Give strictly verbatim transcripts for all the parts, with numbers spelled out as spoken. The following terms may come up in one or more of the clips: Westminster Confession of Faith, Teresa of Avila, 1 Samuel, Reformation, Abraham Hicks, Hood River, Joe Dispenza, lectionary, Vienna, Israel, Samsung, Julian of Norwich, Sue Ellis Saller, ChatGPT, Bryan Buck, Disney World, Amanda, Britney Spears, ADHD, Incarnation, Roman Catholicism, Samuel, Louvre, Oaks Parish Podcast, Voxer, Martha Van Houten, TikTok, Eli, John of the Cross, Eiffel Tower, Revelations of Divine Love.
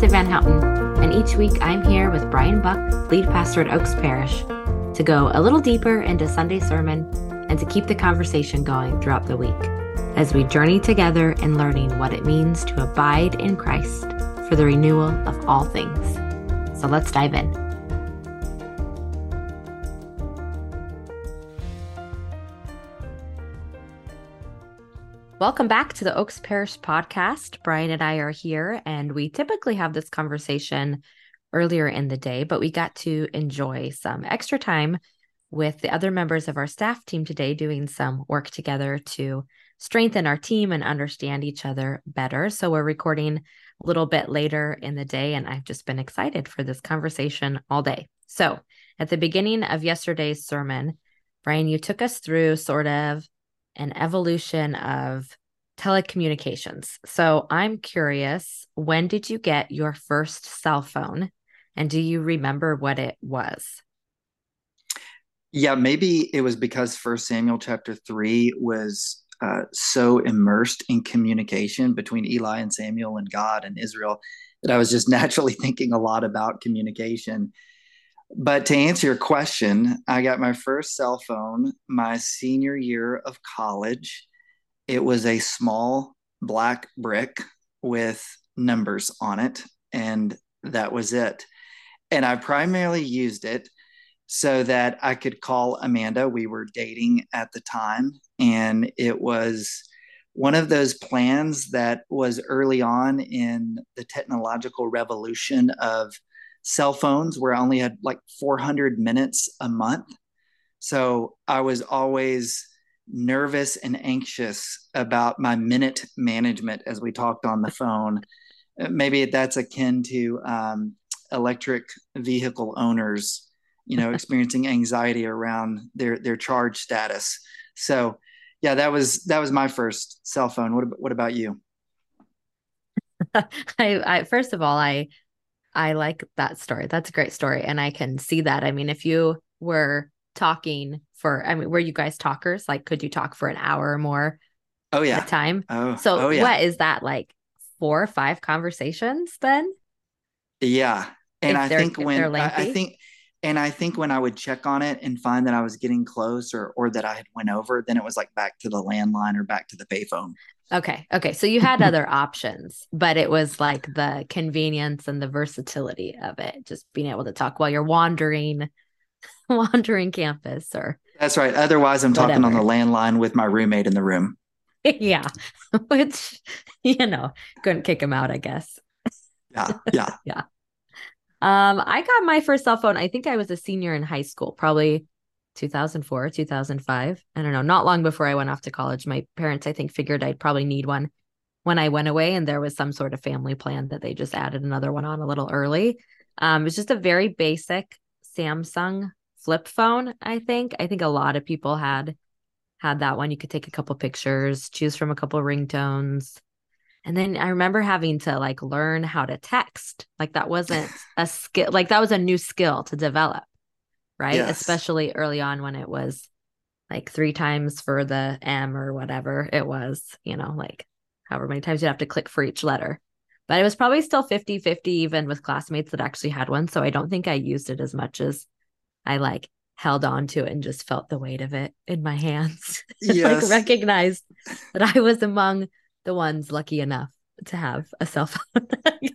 Martha Van Houten, and each week I'm here with Bryan Buck, lead pastor at Oaks Parish, to go a little deeper into Sunday sermon and to keep the conversation going throughout the week as we journey together in learning what it means to abide in Christ for the renewal of all things. So let's dive in. Welcome back to the Oaks Parish Podcast. Bryan and I are here, and we typically have this conversation earlier in the day, but we got to enjoy some extra time with the other members of our staff team today, doing some work together to strengthen our team and understand each other better. So we're recording a little bit later in the day, and I've just been excited for this conversation all day. So at the beginning of yesterday's sermon, Bryan, you took us through sort of an evolution of telecommunications. So I'm curious, when did you get your first cell phone? And do you remember what it was? Yeah, maybe it was because First Samuel chapter three was uh, so immersed in communication between Eli and Samuel and God and Israel that I was just naturally thinking a lot about communication. But to answer your question, I got my first cell phone my senior year of college. It was a small black brick with numbers on it, and that was it. And I primarily used it so that I could call Amanda. We were dating at the time, and it was one of those plans that was early on in the technological revolution of cell phones, where I only had like four hundred minutes a month. So I was always nervous and anxious about my minute management as we talked on the phone. Maybe that's akin to um, electric vehicle owners, you know, experiencing anxiety around their their charge status. So yeah, that was that was my first cell phone. What what about you? I, I first of all, I. I like that story. That's a great story. And I can see that. I mean, if you were talking for, I mean, were you guys talkers? Like, could you talk for an hour or more? Oh, yeah. At a time? Oh, so oh, yeah. What is that? Like four or five conversations then? Yeah. And I think when, I, I think, and I think when I would check on it and find that I was getting close or, or that I had went over, then it was like back to the landline or back to the payphone. Okay. Okay. So you had other options, but it was like the convenience and the versatility of it, just being able to talk while you're wandering, wandering campus or. That's right. Otherwise, I'm whatever. Talking on the landline with my roommate in the room. Yeah. Which, you know, couldn't kick him out, I guess. Yeah. Yeah. yeah. Um, I got my first cell phone. I think I was a senior in high school, probably two thousand four, two thousand five. I don't know. Not long before I went off to college, my parents, I think, figured I'd probably need one when I went away. And there was some sort of family plan that they just added another one on a little early. Um, it's just a very basic Samsung flip phone. I think, I think a lot of people had, had that one. You could take a couple pictures, choose from a couple ringtones. And then I remember having to like learn how to text. Like that wasn't a skill, like that was a new skill to develop. Right. Yes. Especially early on when it was like three times for the M or whatever it was, you know, like however many times you'd have to click for each letter. But it was probably still fifty-fifty even with classmates that actually had one. So I don't think I used it as much as I like held on to it and just felt the weight of it in my hands. Yes. Like recognized that I was among the ones lucky enough to have a cell phone.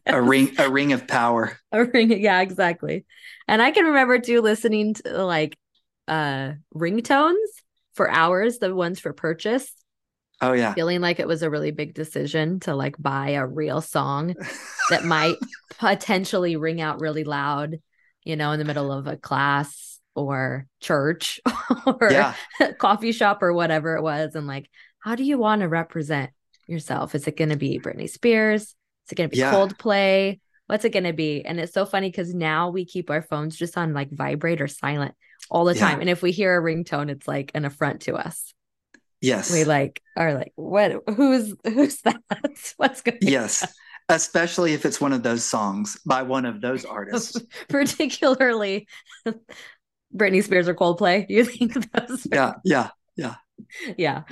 A ring, a ring of power. A ring. Yeah, exactly. And I can remember too, listening to like uh, ringtones for hours, the ones for purchase. Oh yeah. Feeling like it was a really big decision to like buy a real song that might potentially ring out really loud, you know, in the middle of a class or church or yeah. coffee shop or whatever it was. And like, how do you want to represent yourself? Is it going to be Britney Spears? Is it going to be yeah. Coldplay? What's it going to be? And it's so funny because now we keep our phones just on like vibrate or silent all the yeah. time. And if we hear a ringtone, it's like an affront to us. Yes. We like are like, what, who's, who's that? What's going on? Yes. Especially if it's one of those songs by one of those artists. Particularly Britney Spears or Coldplay. You think those? Yeah. Are- yeah. Yeah. Yeah.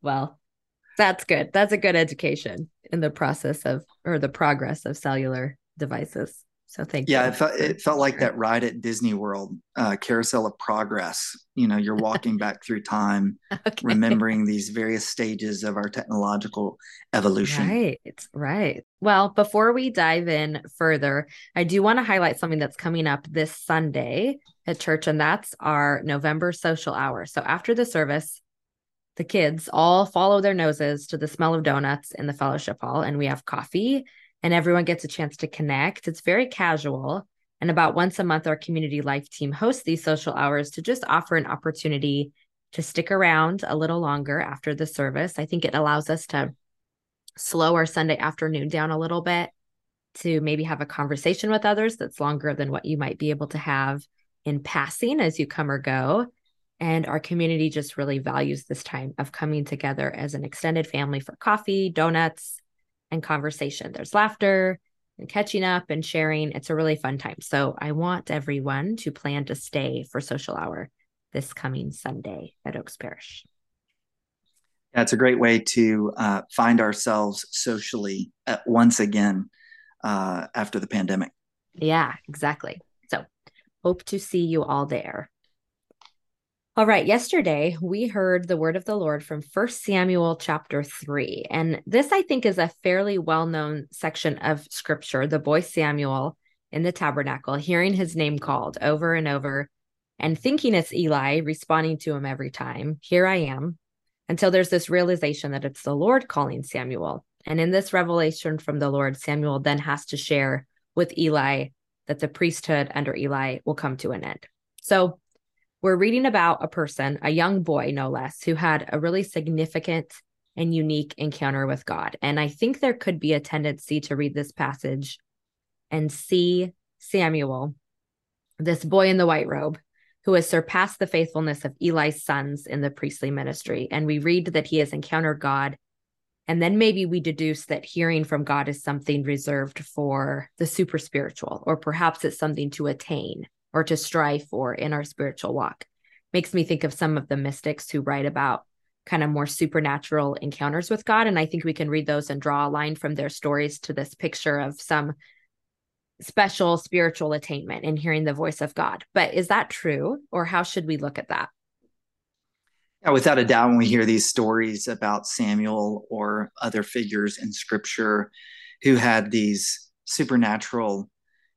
Well, that's good. That's a good education in the process of, or the progress of cellular devices. So thank yeah, you. Yeah, it, fe- it felt like that ride at Disney World, uh, Carousel of Progress. You know, you're walking back through time, okay. remembering these various stages of our technological evolution. Right, right. Well, before we dive in further, I do want to highlight something that's coming up this Sunday at church, and that's our November social hour. So after the service, the kids all follow their noses to the smell of donuts in the fellowship hall, and we have coffee. And everyone gets a chance to connect. It's very casual. And about once a month, our community life team hosts these social hours to just offer an opportunity to stick around a little longer after the service. I think it allows us to slow our Sunday afternoon down a little bit, to maybe have a conversation with others that's longer than what you might be able to have in passing as you come or go. And our community just really values this time of coming together as an extended family for coffee, donuts, and conversation. There's laughter and catching up and sharing. It's a really fun time. So I want everyone to plan to stay for social hour this coming Sunday at Oaks Parish. That's a great way to uh, find ourselves socially at once again uh, after the pandemic. Yeah, exactly. So hope to see you all there. All right. Yesterday, we heard the word of the Lord from First Samuel chapter three. And this, I think, is a fairly well-known section of scripture, the boy Samuel in the tabernacle, hearing his name called over and over and thinking it's Eli, responding to him every time, "Here I am," until there's this realization that it's the Lord calling Samuel. And in this revelation from the Lord, Samuel then has to share with Eli that the priesthood under Eli will come to an end. So we're reading about a person, a young boy, no less, who had a really significant and unique encounter with God. And I think there could be a tendency to read this passage and see Samuel, this boy in the white robe, who has surpassed the faithfulness of Eli's sons in the priestly ministry. And we read that he has encountered God. And then maybe we deduce that hearing from God is something reserved for the super spiritual, or perhaps it's something to attain or to strive for in our spiritual walk. Makes me think of some of the mystics who write about kind of more supernatural encounters with God. And I think we can read those and draw a line from their stories to this picture of some special spiritual attainment and hearing the voice of God. But is that true? Or how should we look at that? Yeah, without a doubt, when we hear these stories about Samuel or other figures in scripture who had these supernatural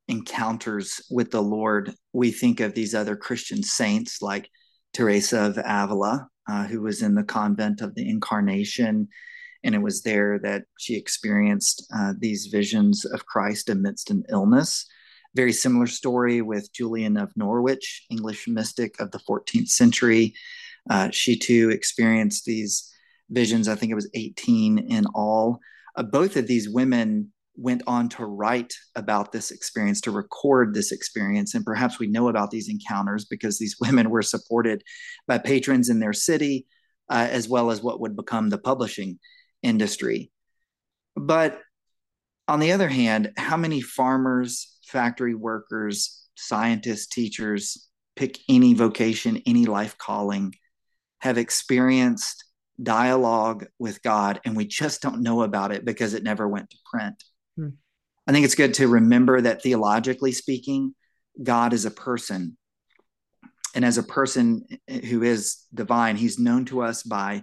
encounters with the Lord, we think of these other Christian saints like Teresa of Avila, uh, who was in the convent of the Incarnation, and it was there that she experienced uh, these visions of Christ amidst an illness. Very similar story with Julian of Norwich, English mystic of the fourteenth century. Uh, she too experienced these visions. I think it was eighteen in all. Uh, both of these women went on to write about this experience, to record this experience. And perhaps we know about these encounters because these women were supported by patrons in their city, uh, as well as what would become the publishing industry. But on the other hand, how many farmers, factory workers, scientists, teachers, pick any vocation, any life calling, have experienced dialogue with God, and we just don't know about it because it never went to print? I think it's good to remember that theologically speaking, God is a person. And as a person who is divine, he's known to us by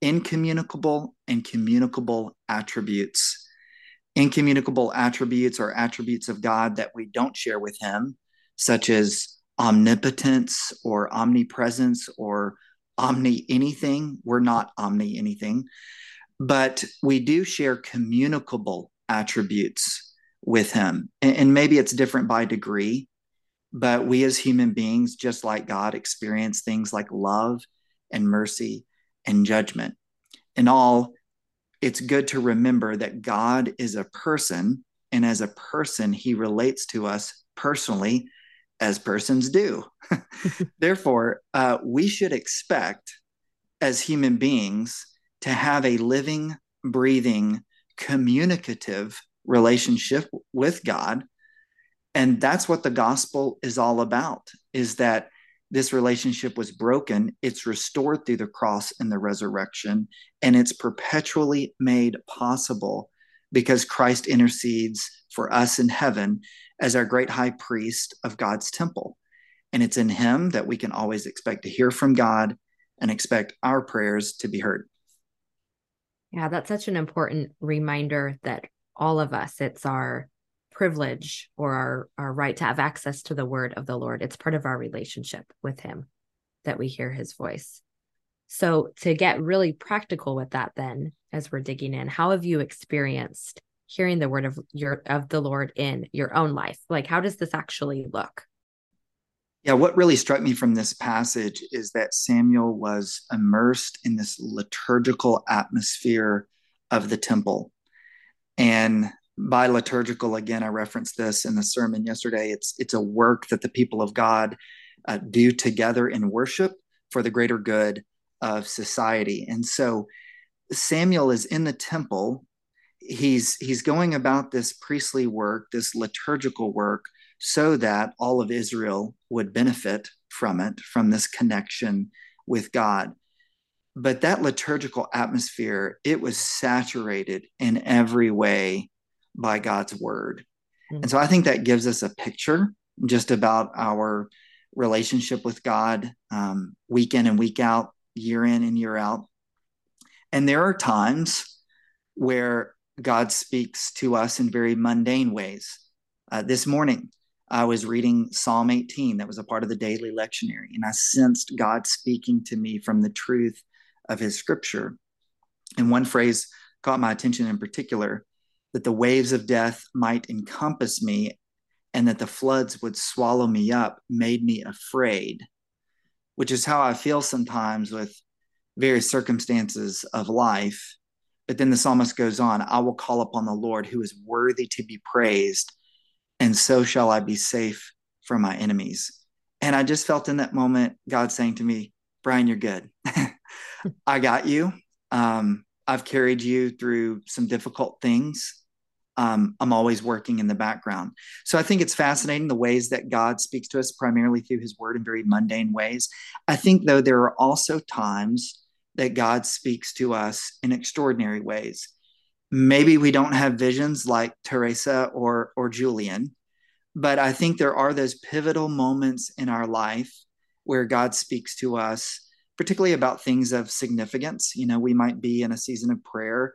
incommunicable and communicable attributes. Incommunicable attributes are attributes of God that we don't share with him, such as omnipotence or omnipresence or omni anything. We're not omni anything, but we do share communicable attributes with him. And, and maybe it's different by degree, but we as human beings, just like God, experience things like love and mercy and judgment. In all, it's good to remember that God is a person, and as a person, he relates to us personally, as persons do. Therefore, uh, we should expect as human beings to have a living, breathing, communicative relationship with God. And that's what the gospel is all about, is that this relationship was broken. It's restored through the cross and the resurrection, and it's perpetually made possible because Christ intercedes for us in heaven as our great high priest of God's temple. And it's in him that we can always expect to hear from God and expect our prayers to be heard. Yeah, that's such an important reminder that all of us, it's our privilege or our, our right to have access to the word of the Lord. It's part of our relationship with him that we hear his voice. So to get really practical with that then, as we're digging in, how have you experienced hearing the word of your of the Lord in your own life? Like, how does this actually look? Yeah, what really struck me from this passage is that Samuel was immersed in this liturgical atmosphere of the temple. And by liturgical, again, I referenced this in the sermon yesterday, it's it's a work that the people of God uh, do together in worship for the greater good of society. And so Samuel is in the temple. He's, he's going about this priestly work, this liturgical work, so that all of Israel would benefit from it, from this connection with God. But that liturgical atmosphere, it was saturated in every way by God's word. Mm-hmm. And so I think that gives us a picture just about our relationship with God, um, week in and week out, year in and year out. And there are times where God speaks to us in very mundane ways. Uh, this morning, I was reading Psalm eighteen. That was a part of the daily lectionary. And I sensed God speaking to me from the truth of his scripture. And one phrase caught my attention in particular, that the waves of death might encompass me and that the floods would swallow me up, made me afraid, which is how I feel sometimes with various circumstances of life. But then the psalmist goes on, I will call upon the Lord who is worthy to be praised, and so shall I be safe from my enemies. And I just felt in that moment, God saying to me, Bryan, you're good. I got you. Um, I've carried you through some difficult things. Um, I'm always working in the background. So I think it's fascinating the ways that God speaks to us primarily through his word in very mundane ways. I think, though, there are also times that God speaks to us in extraordinary ways. Maybe we don't have visions like Teresa or, or Julian, but I think there are those pivotal moments in our life where God speaks to us, particularly about things of significance. You know, we might be in a season of prayer,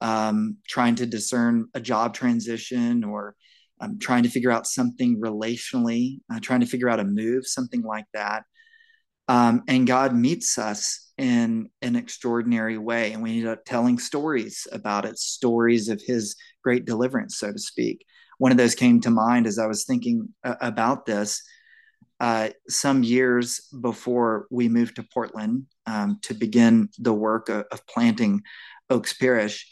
um, trying to discern a job transition or um, trying to figure out something relationally, uh, trying to figure out a move, something like that. Um, and God meets us in an extraordinary way. And we end up telling stories about it, stories of his great deliverance, so to speak. One of those came to mind as I was thinking uh, about this. Uh, some years before we moved to Portland um, to begin the work of, of planting Oaks Parish,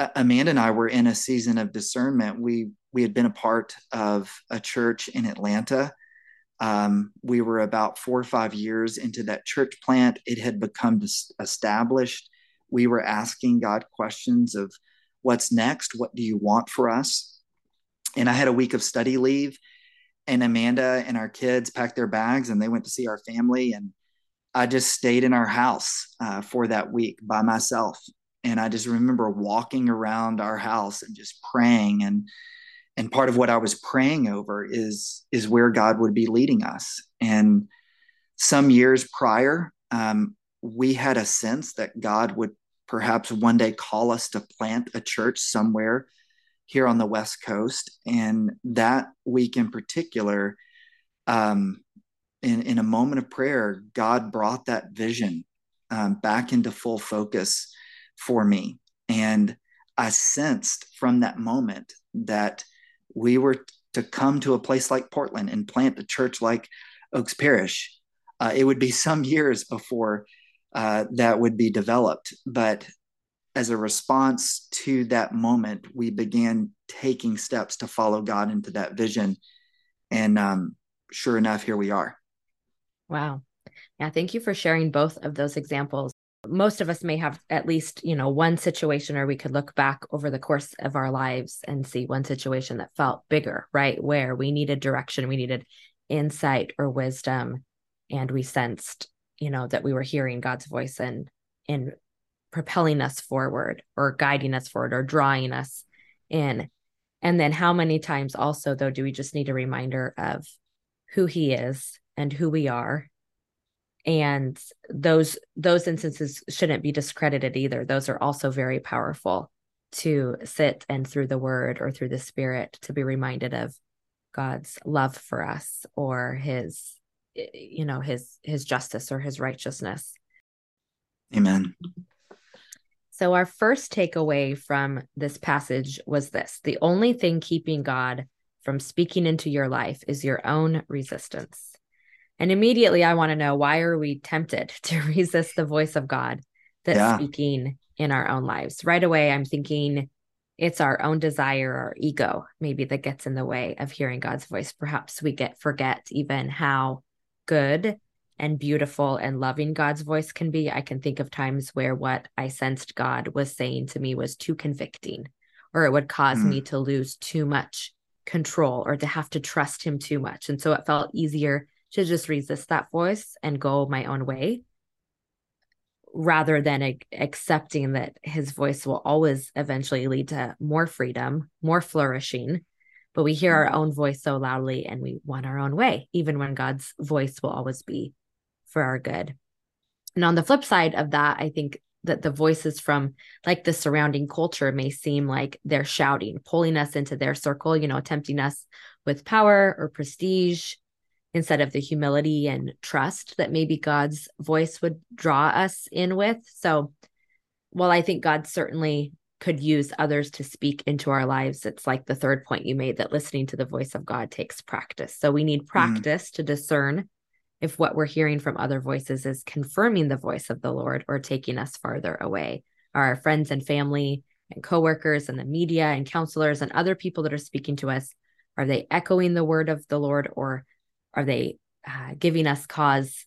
uh, Amanda and I were in a season of discernment. We, we had been a part of a church in Atlanta. Um, we were about four or five years into that church plant. It had become dis- established. We were asking God questions of what's next? What do you want for us? And I had a week of study leave, and Amanda and our kids packed their bags and they went to see our family. And I just stayed in our house uh, for that week by myself. And I just remember walking around our house and just praying. And And part of what I was praying over is, is where God would be leading us. And some years prior, um, we had a sense that God would perhaps one day call us to plant a church somewhere here on the West Coast. And that week in particular, um, in, in a moment of prayer, God brought that vision um, back into full focus for me. And I sensed from that moment that we were to come to a place like Portland and plant a church like Oaks Parish. Uh, it would be some years before uh, that would be developed. But as a response to that moment, we began taking steps to follow God into that vision. And um, sure enough, here we are. Wow. Yeah. Thank you for sharing both of those examples. Most of us may have at least, you know, one situation, or we could look back over the course of our lives and see one situation that felt bigger, right? Where we needed direction, we needed insight or wisdom. And we sensed, you know, that we were hearing God's voice and, and propelling us forward or guiding us forward or drawing us in. And then how many times also, though, do we just need a reminder of who he is and who we are? And those those instances shouldn't be discredited either. Those are also very powerful to sit and through the word or through the spirit to be reminded of God's love for us or his, you know, his his justice or his righteousness. Amen. So our first takeaway from this passage was this: the only thing keeping God from speaking into your life is your own resistance. And immediately I want to know, why are we tempted to resist the voice of God that's yeah. speaking in our own lives? Right away, I'm thinking it's our own desire or ego, maybe, that gets in the way of hearing God's voice. Perhaps we get forget even how good and beautiful and loving God's voice can be. I can think of times where what I sensed God was saying to me was too convicting, or it would cause mm. me to lose too much control or to have to trust him too much. And so it felt easier to just resist that voice and go my own way, rather than a- accepting that his voice will always eventually lead to more freedom, more flourishing. But we hear our own voice so loudly and we want our own way, even when God's voice will always be for our good. And on the flip side of that, I think that the voices from like the surrounding culture may seem like they're shouting, pulling us into their circle, you know, tempting us with power or prestige, instead of the humility and trust that maybe God's voice would draw us in with. So while I think God certainly could use others to speak into our lives, it's like the third point you made, that listening to the voice of God takes practice. So we need practice mm. to discern if what we're hearing from other voices is confirming the voice of the Lord or taking us farther away. Are our friends and family and coworkers and the media and counselors and other people that are speaking to us, are they echoing the word of the Lord, or are they uh, giving us cause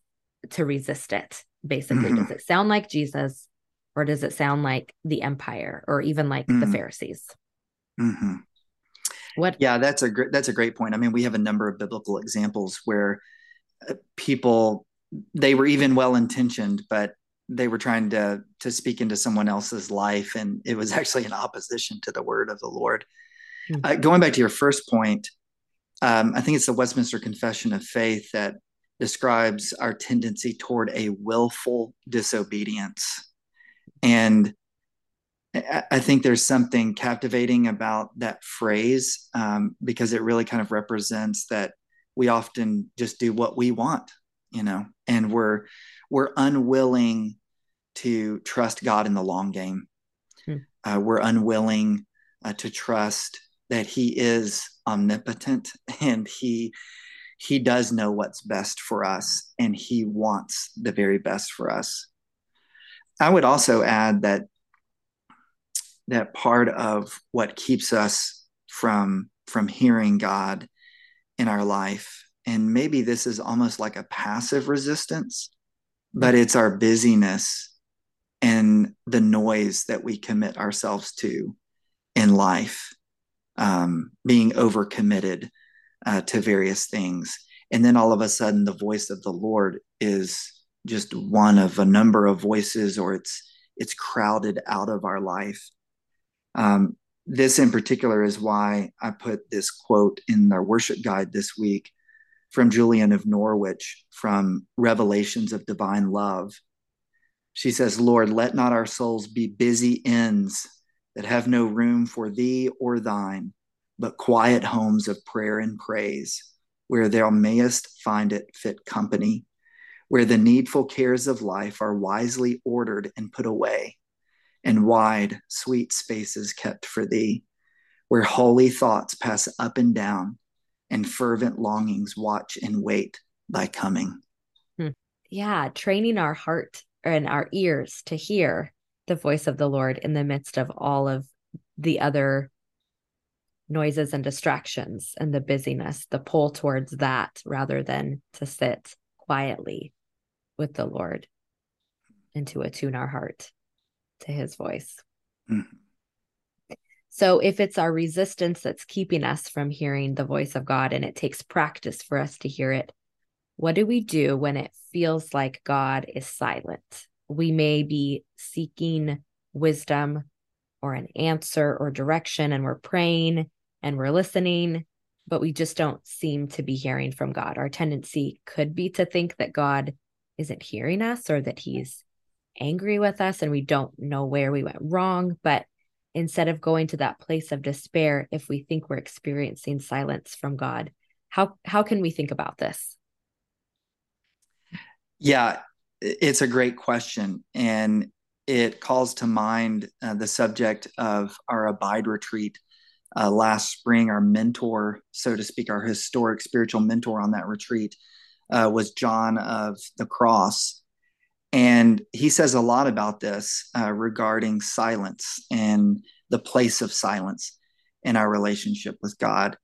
to resist it? Basically, mm-hmm. does it sound like Jesus, or does it sound like the empire, or even like mm-hmm. the Pharisees? Mm-hmm. What? Yeah, that's a great, that's a great point. I mean, we have a number of biblical examples where uh, people, they were even well-intentioned, but they were trying to, to speak into someone else's life. And it was actually in opposition to the word of the Lord. Mm-hmm. Uh, going back to your first point, Um, I think it's the Westminster Confession of Faith that describes our tendency toward a willful disobedience. And I, I think there's something captivating about that phrase, um, because it really kind of represents that we often just do what we want, you know, and we're, we're unwilling to trust God in the long game. Hmm. Uh, we're unwilling uh, to trust that he is omnipotent, and he he does know what's best for us, and he wants the very best for us. I would also add that that part of what keeps us from from hearing God in our life, and maybe this is almost like a passive resistance, but it's our busyness and the noise that we commit ourselves to in life. Um, being overcommitted uh, to various things. And then all of a sudden, the voice of the Lord is just one of a number of voices, or it's it's crowded out of our life. Um, this in particular is why I put this quote in our worship guide this week from Julian of Norwich from Revelations of Divine Love. She says, "Lord, let not our souls be busy inns that have no room for thee or thine, but quiet homes of prayer and praise, where thou mayest find it fit company, where the needful cares of life are wisely ordered and put away, and wide, sweet spaces kept for thee, where holy thoughts pass up and down, and fervent longings watch and wait thy coming." Yeah, training our heart and our ears to hear the voice of the Lord in the midst of all of the other noises and distractions and the busyness, the pull towards that rather than to sit quietly with the Lord and to attune our heart to his voice. Mm-hmm. So if it's our resistance that's keeping us from hearing the voice of God, and it takes practice for us to hear it, what do we do when it feels like God is silent? We may be seeking wisdom or an answer or direction, and we're praying and we're listening, but we just don't seem to be hearing from God. Our tendency could be to think that God isn't hearing us or that he's angry with us and we don't know where we went wrong. But instead of going to that place of despair, if we think we're experiencing silence from God, how how can we think about this? Yeah, it's a great question. And it calls to mind uh, the subject of our Abide retreat uh, last spring. Our mentor, so to speak, our historic spiritual mentor on that retreat uh, was John of the Cross. And he says a lot about this uh, regarding silence and the place of silence in our relationship with God.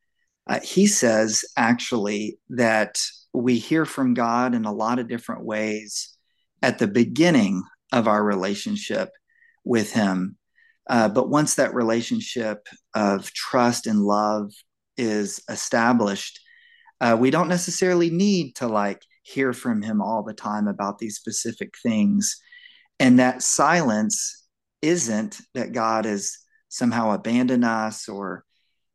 Uh, he says, actually, that we hear from God in a lot of different ways at the beginning of our relationship with him. Uh, but once that relationship of trust and love is established, uh, we don't necessarily need to like hear from him all the time about these specific things. And that silence isn't that God has somehow abandoned us or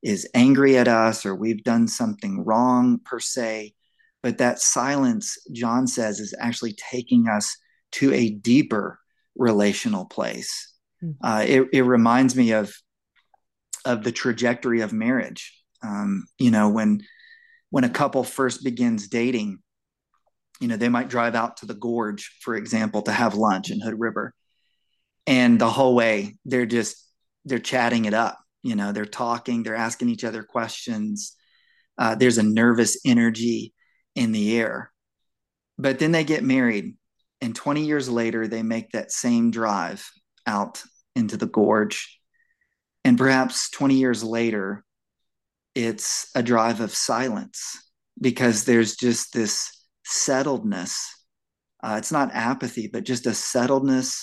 is angry at us or we've done something wrong per se. But that silence, John says, is actually taking us to a deeper relational place. Mm-hmm. Uh, it, it reminds me of, of the trajectory of marriage. Um, you know, when, when a couple first begins dating, you know, they might drive out to the gorge, for example, to have lunch in Hood River. And the whole way they're just, they're chatting it up. You know, they're talking, they're asking each other questions. Uh, there's a nervous energy in the air, but then they get married. And twenty years later, they make that same drive out into the gorge. And perhaps twenty years later, it's a drive of silence because there's just this settledness. Uh, it's not apathy, but just a settledness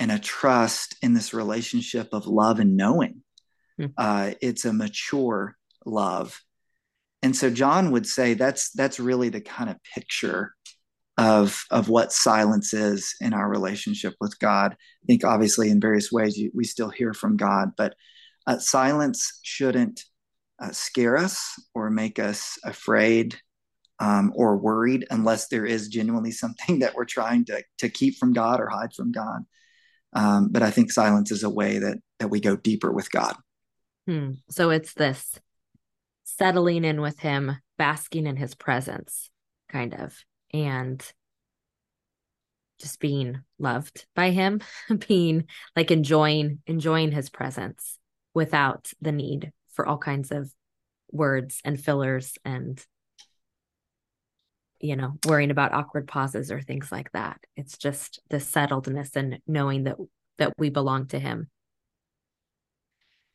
and a trust in this relationship of love and knowing. Mm-hmm. Uh, it's a mature love. And so John would say that's that's really the kind of picture of, of what silence is in our relationship with God. I think obviously in various ways you, we still hear from God, but uh, silence shouldn't uh, scare us or make us afraid um, or worried unless there is genuinely something that we're trying to, to keep from God or hide from God. Um, but I think silence is a way that, that we go deeper with God. Hmm. So it's this settling in with him, basking in his presence, kind of. And just being loved by him, being like enjoying, enjoying his presence without the need for all kinds of words and fillers and, you know, worrying about awkward pauses or things like that. It's just the settledness and knowing that, that we belong to him.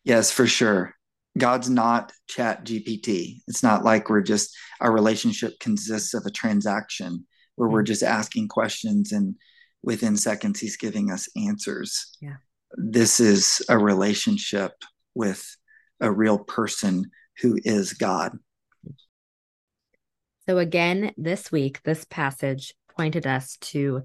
Yes, for sure. God's not Chat G P T. It's not like we're just, our relationship consists of a transaction where we're just asking questions and within seconds he's giving us answers. Yeah. This is a relationship with a real person who is God. So again, this week, this passage pointed us to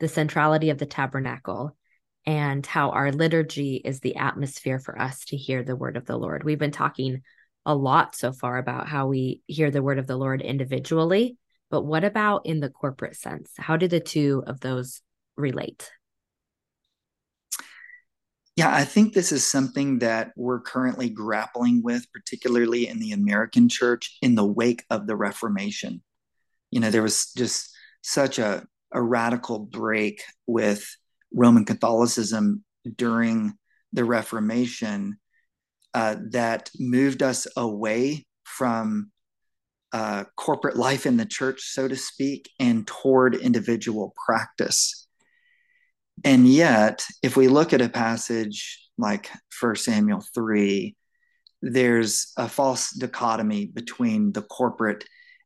the centrality of the tabernacle and how our liturgy is the atmosphere for us to hear the word of the Lord. We've been talking a lot so far about how we hear the word of the Lord individually, but what about in the corporate sense? How do the two of those relate? Yeah, I think this is something that we're currently grappling with, particularly in the American church in the wake of the Reformation. You know, there was just such a, a radical break with Roman Catholicism during the Reformation uh, that moved us away from uh, corporate life in the church, so to speak, and toward individual practice. And yet, if we look at a passage like First Samuel three, there's a false dichotomy between the corporate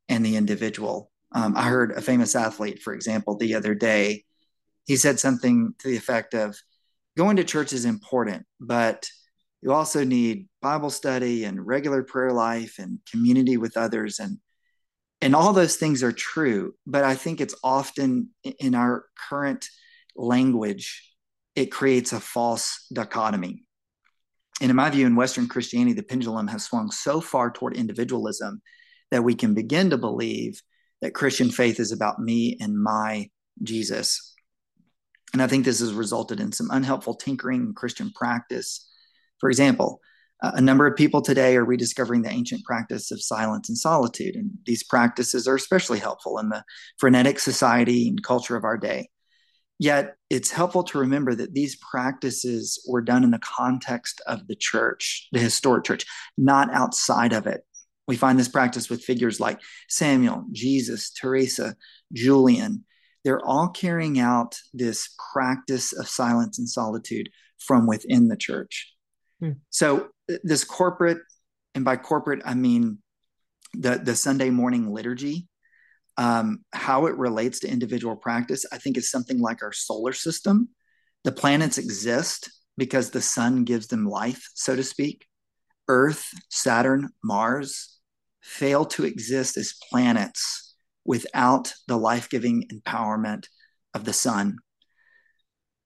and the individual. Um, I heard a famous athlete, for example, the other day. He said something to the effect of going to church is important, but you also need Bible study and regular prayer life and community with others. And, and all those things are true, but I think it's often in our current language, it creates a false dichotomy. And in my view, in Western Christianity, the pendulum has swung so far toward individualism that we can begin to believe that Christian faith is about me and my Jesus. And I think this has resulted in some unhelpful tinkering in Christian practice. For example, a number of people today are rediscovering the ancient practice of silence and solitude, and these practices are especially helpful in the frenetic society and culture of our day. Yet it's helpful to remember that these practices were done in the context of the church, the historic church, not outside of it. We find this practice with figures like Samuel, Jesus, Teresa, Julian. They're all carrying out this practice of silence and solitude from within the church. Hmm. So this corporate, and by corporate, I mean the, the Sunday morning liturgy, um, how it relates to individual practice, I think is something like our solar system. The planets exist because the sun gives them life, so to speak. Earth, Saturn, Mars fail to exist as planets without the life-giving empowerment of the sun.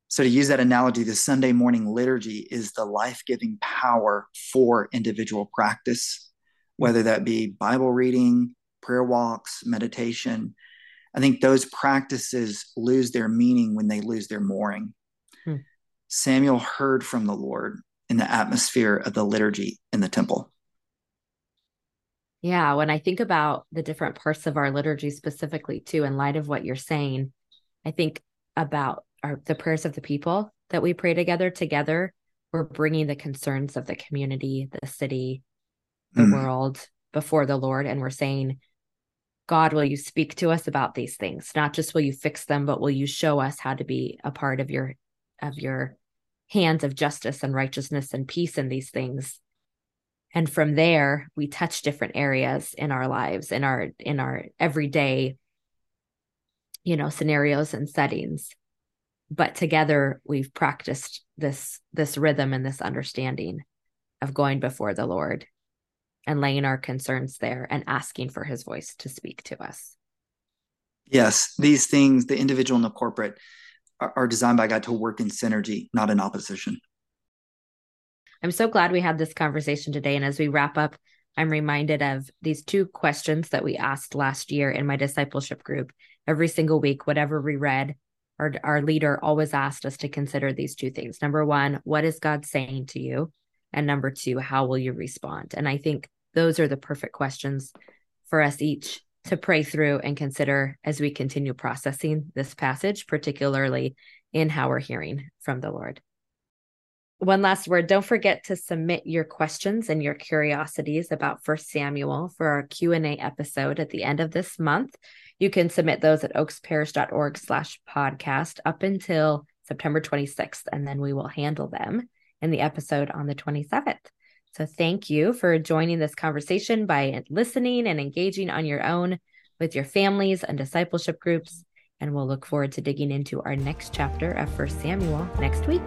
So to use that analogy, the Sunday morning liturgy is the life-giving power for individual practice, whether that be Bible reading, prayer walks, meditation. I think those practices lose their meaning when they lose their mooring. Hmm. Samuel heard from the Lord in the atmosphere of the liturgy in the temple. Yeah, when I think about the different parts of our liturgy specifically too, in light of what you're saying, I think about our, the prayers of the people that we pray together. Together, we're bringing the concerns of the community, the city, the mm. world before the Lord. And we're saying, God, will you speak to us about these things? Not just will you fix them, but will you show us how to be a part of your, of your hands of justice and righteousness and peace in these things. And from there, we touch different areas in our lives, in our, in our everyday, you know, scenarios and settings. But together we've practiced this, this rhythm and this understanding of going before the Lord and laying our concerns there and asking for his voice to speak to us. Yes. These things, the individual and the corporate, are designed by God to work in synergy, not in opposition. I'm so glad we had this conversation today. And as we wrap up, I'm reminded of these two questions that we asked last year in my discipleship group. Every single week, whatever we read, our, our leader always asked us to consider these two things. Number one, what is God saying to you? And number two, how will you respond? And I think those are the perfect questions for us each to pray through and consider as we continue processing this passage, particularly in how we're hearing from the Lord. One last word, don't forget to submit your questions and your curiosities about First Samuel for our Q and A episode at the end of this month. You can submit those at oaksparish.org slash podcast up until September twenty-sixth, and then we will handle them in the episode on the twenty-seventh. So thank you for joining this conversation by listening and engaging on your own with your families and discipleship groups. And we'll look forward to digging into our next chapter of First Samuel next week.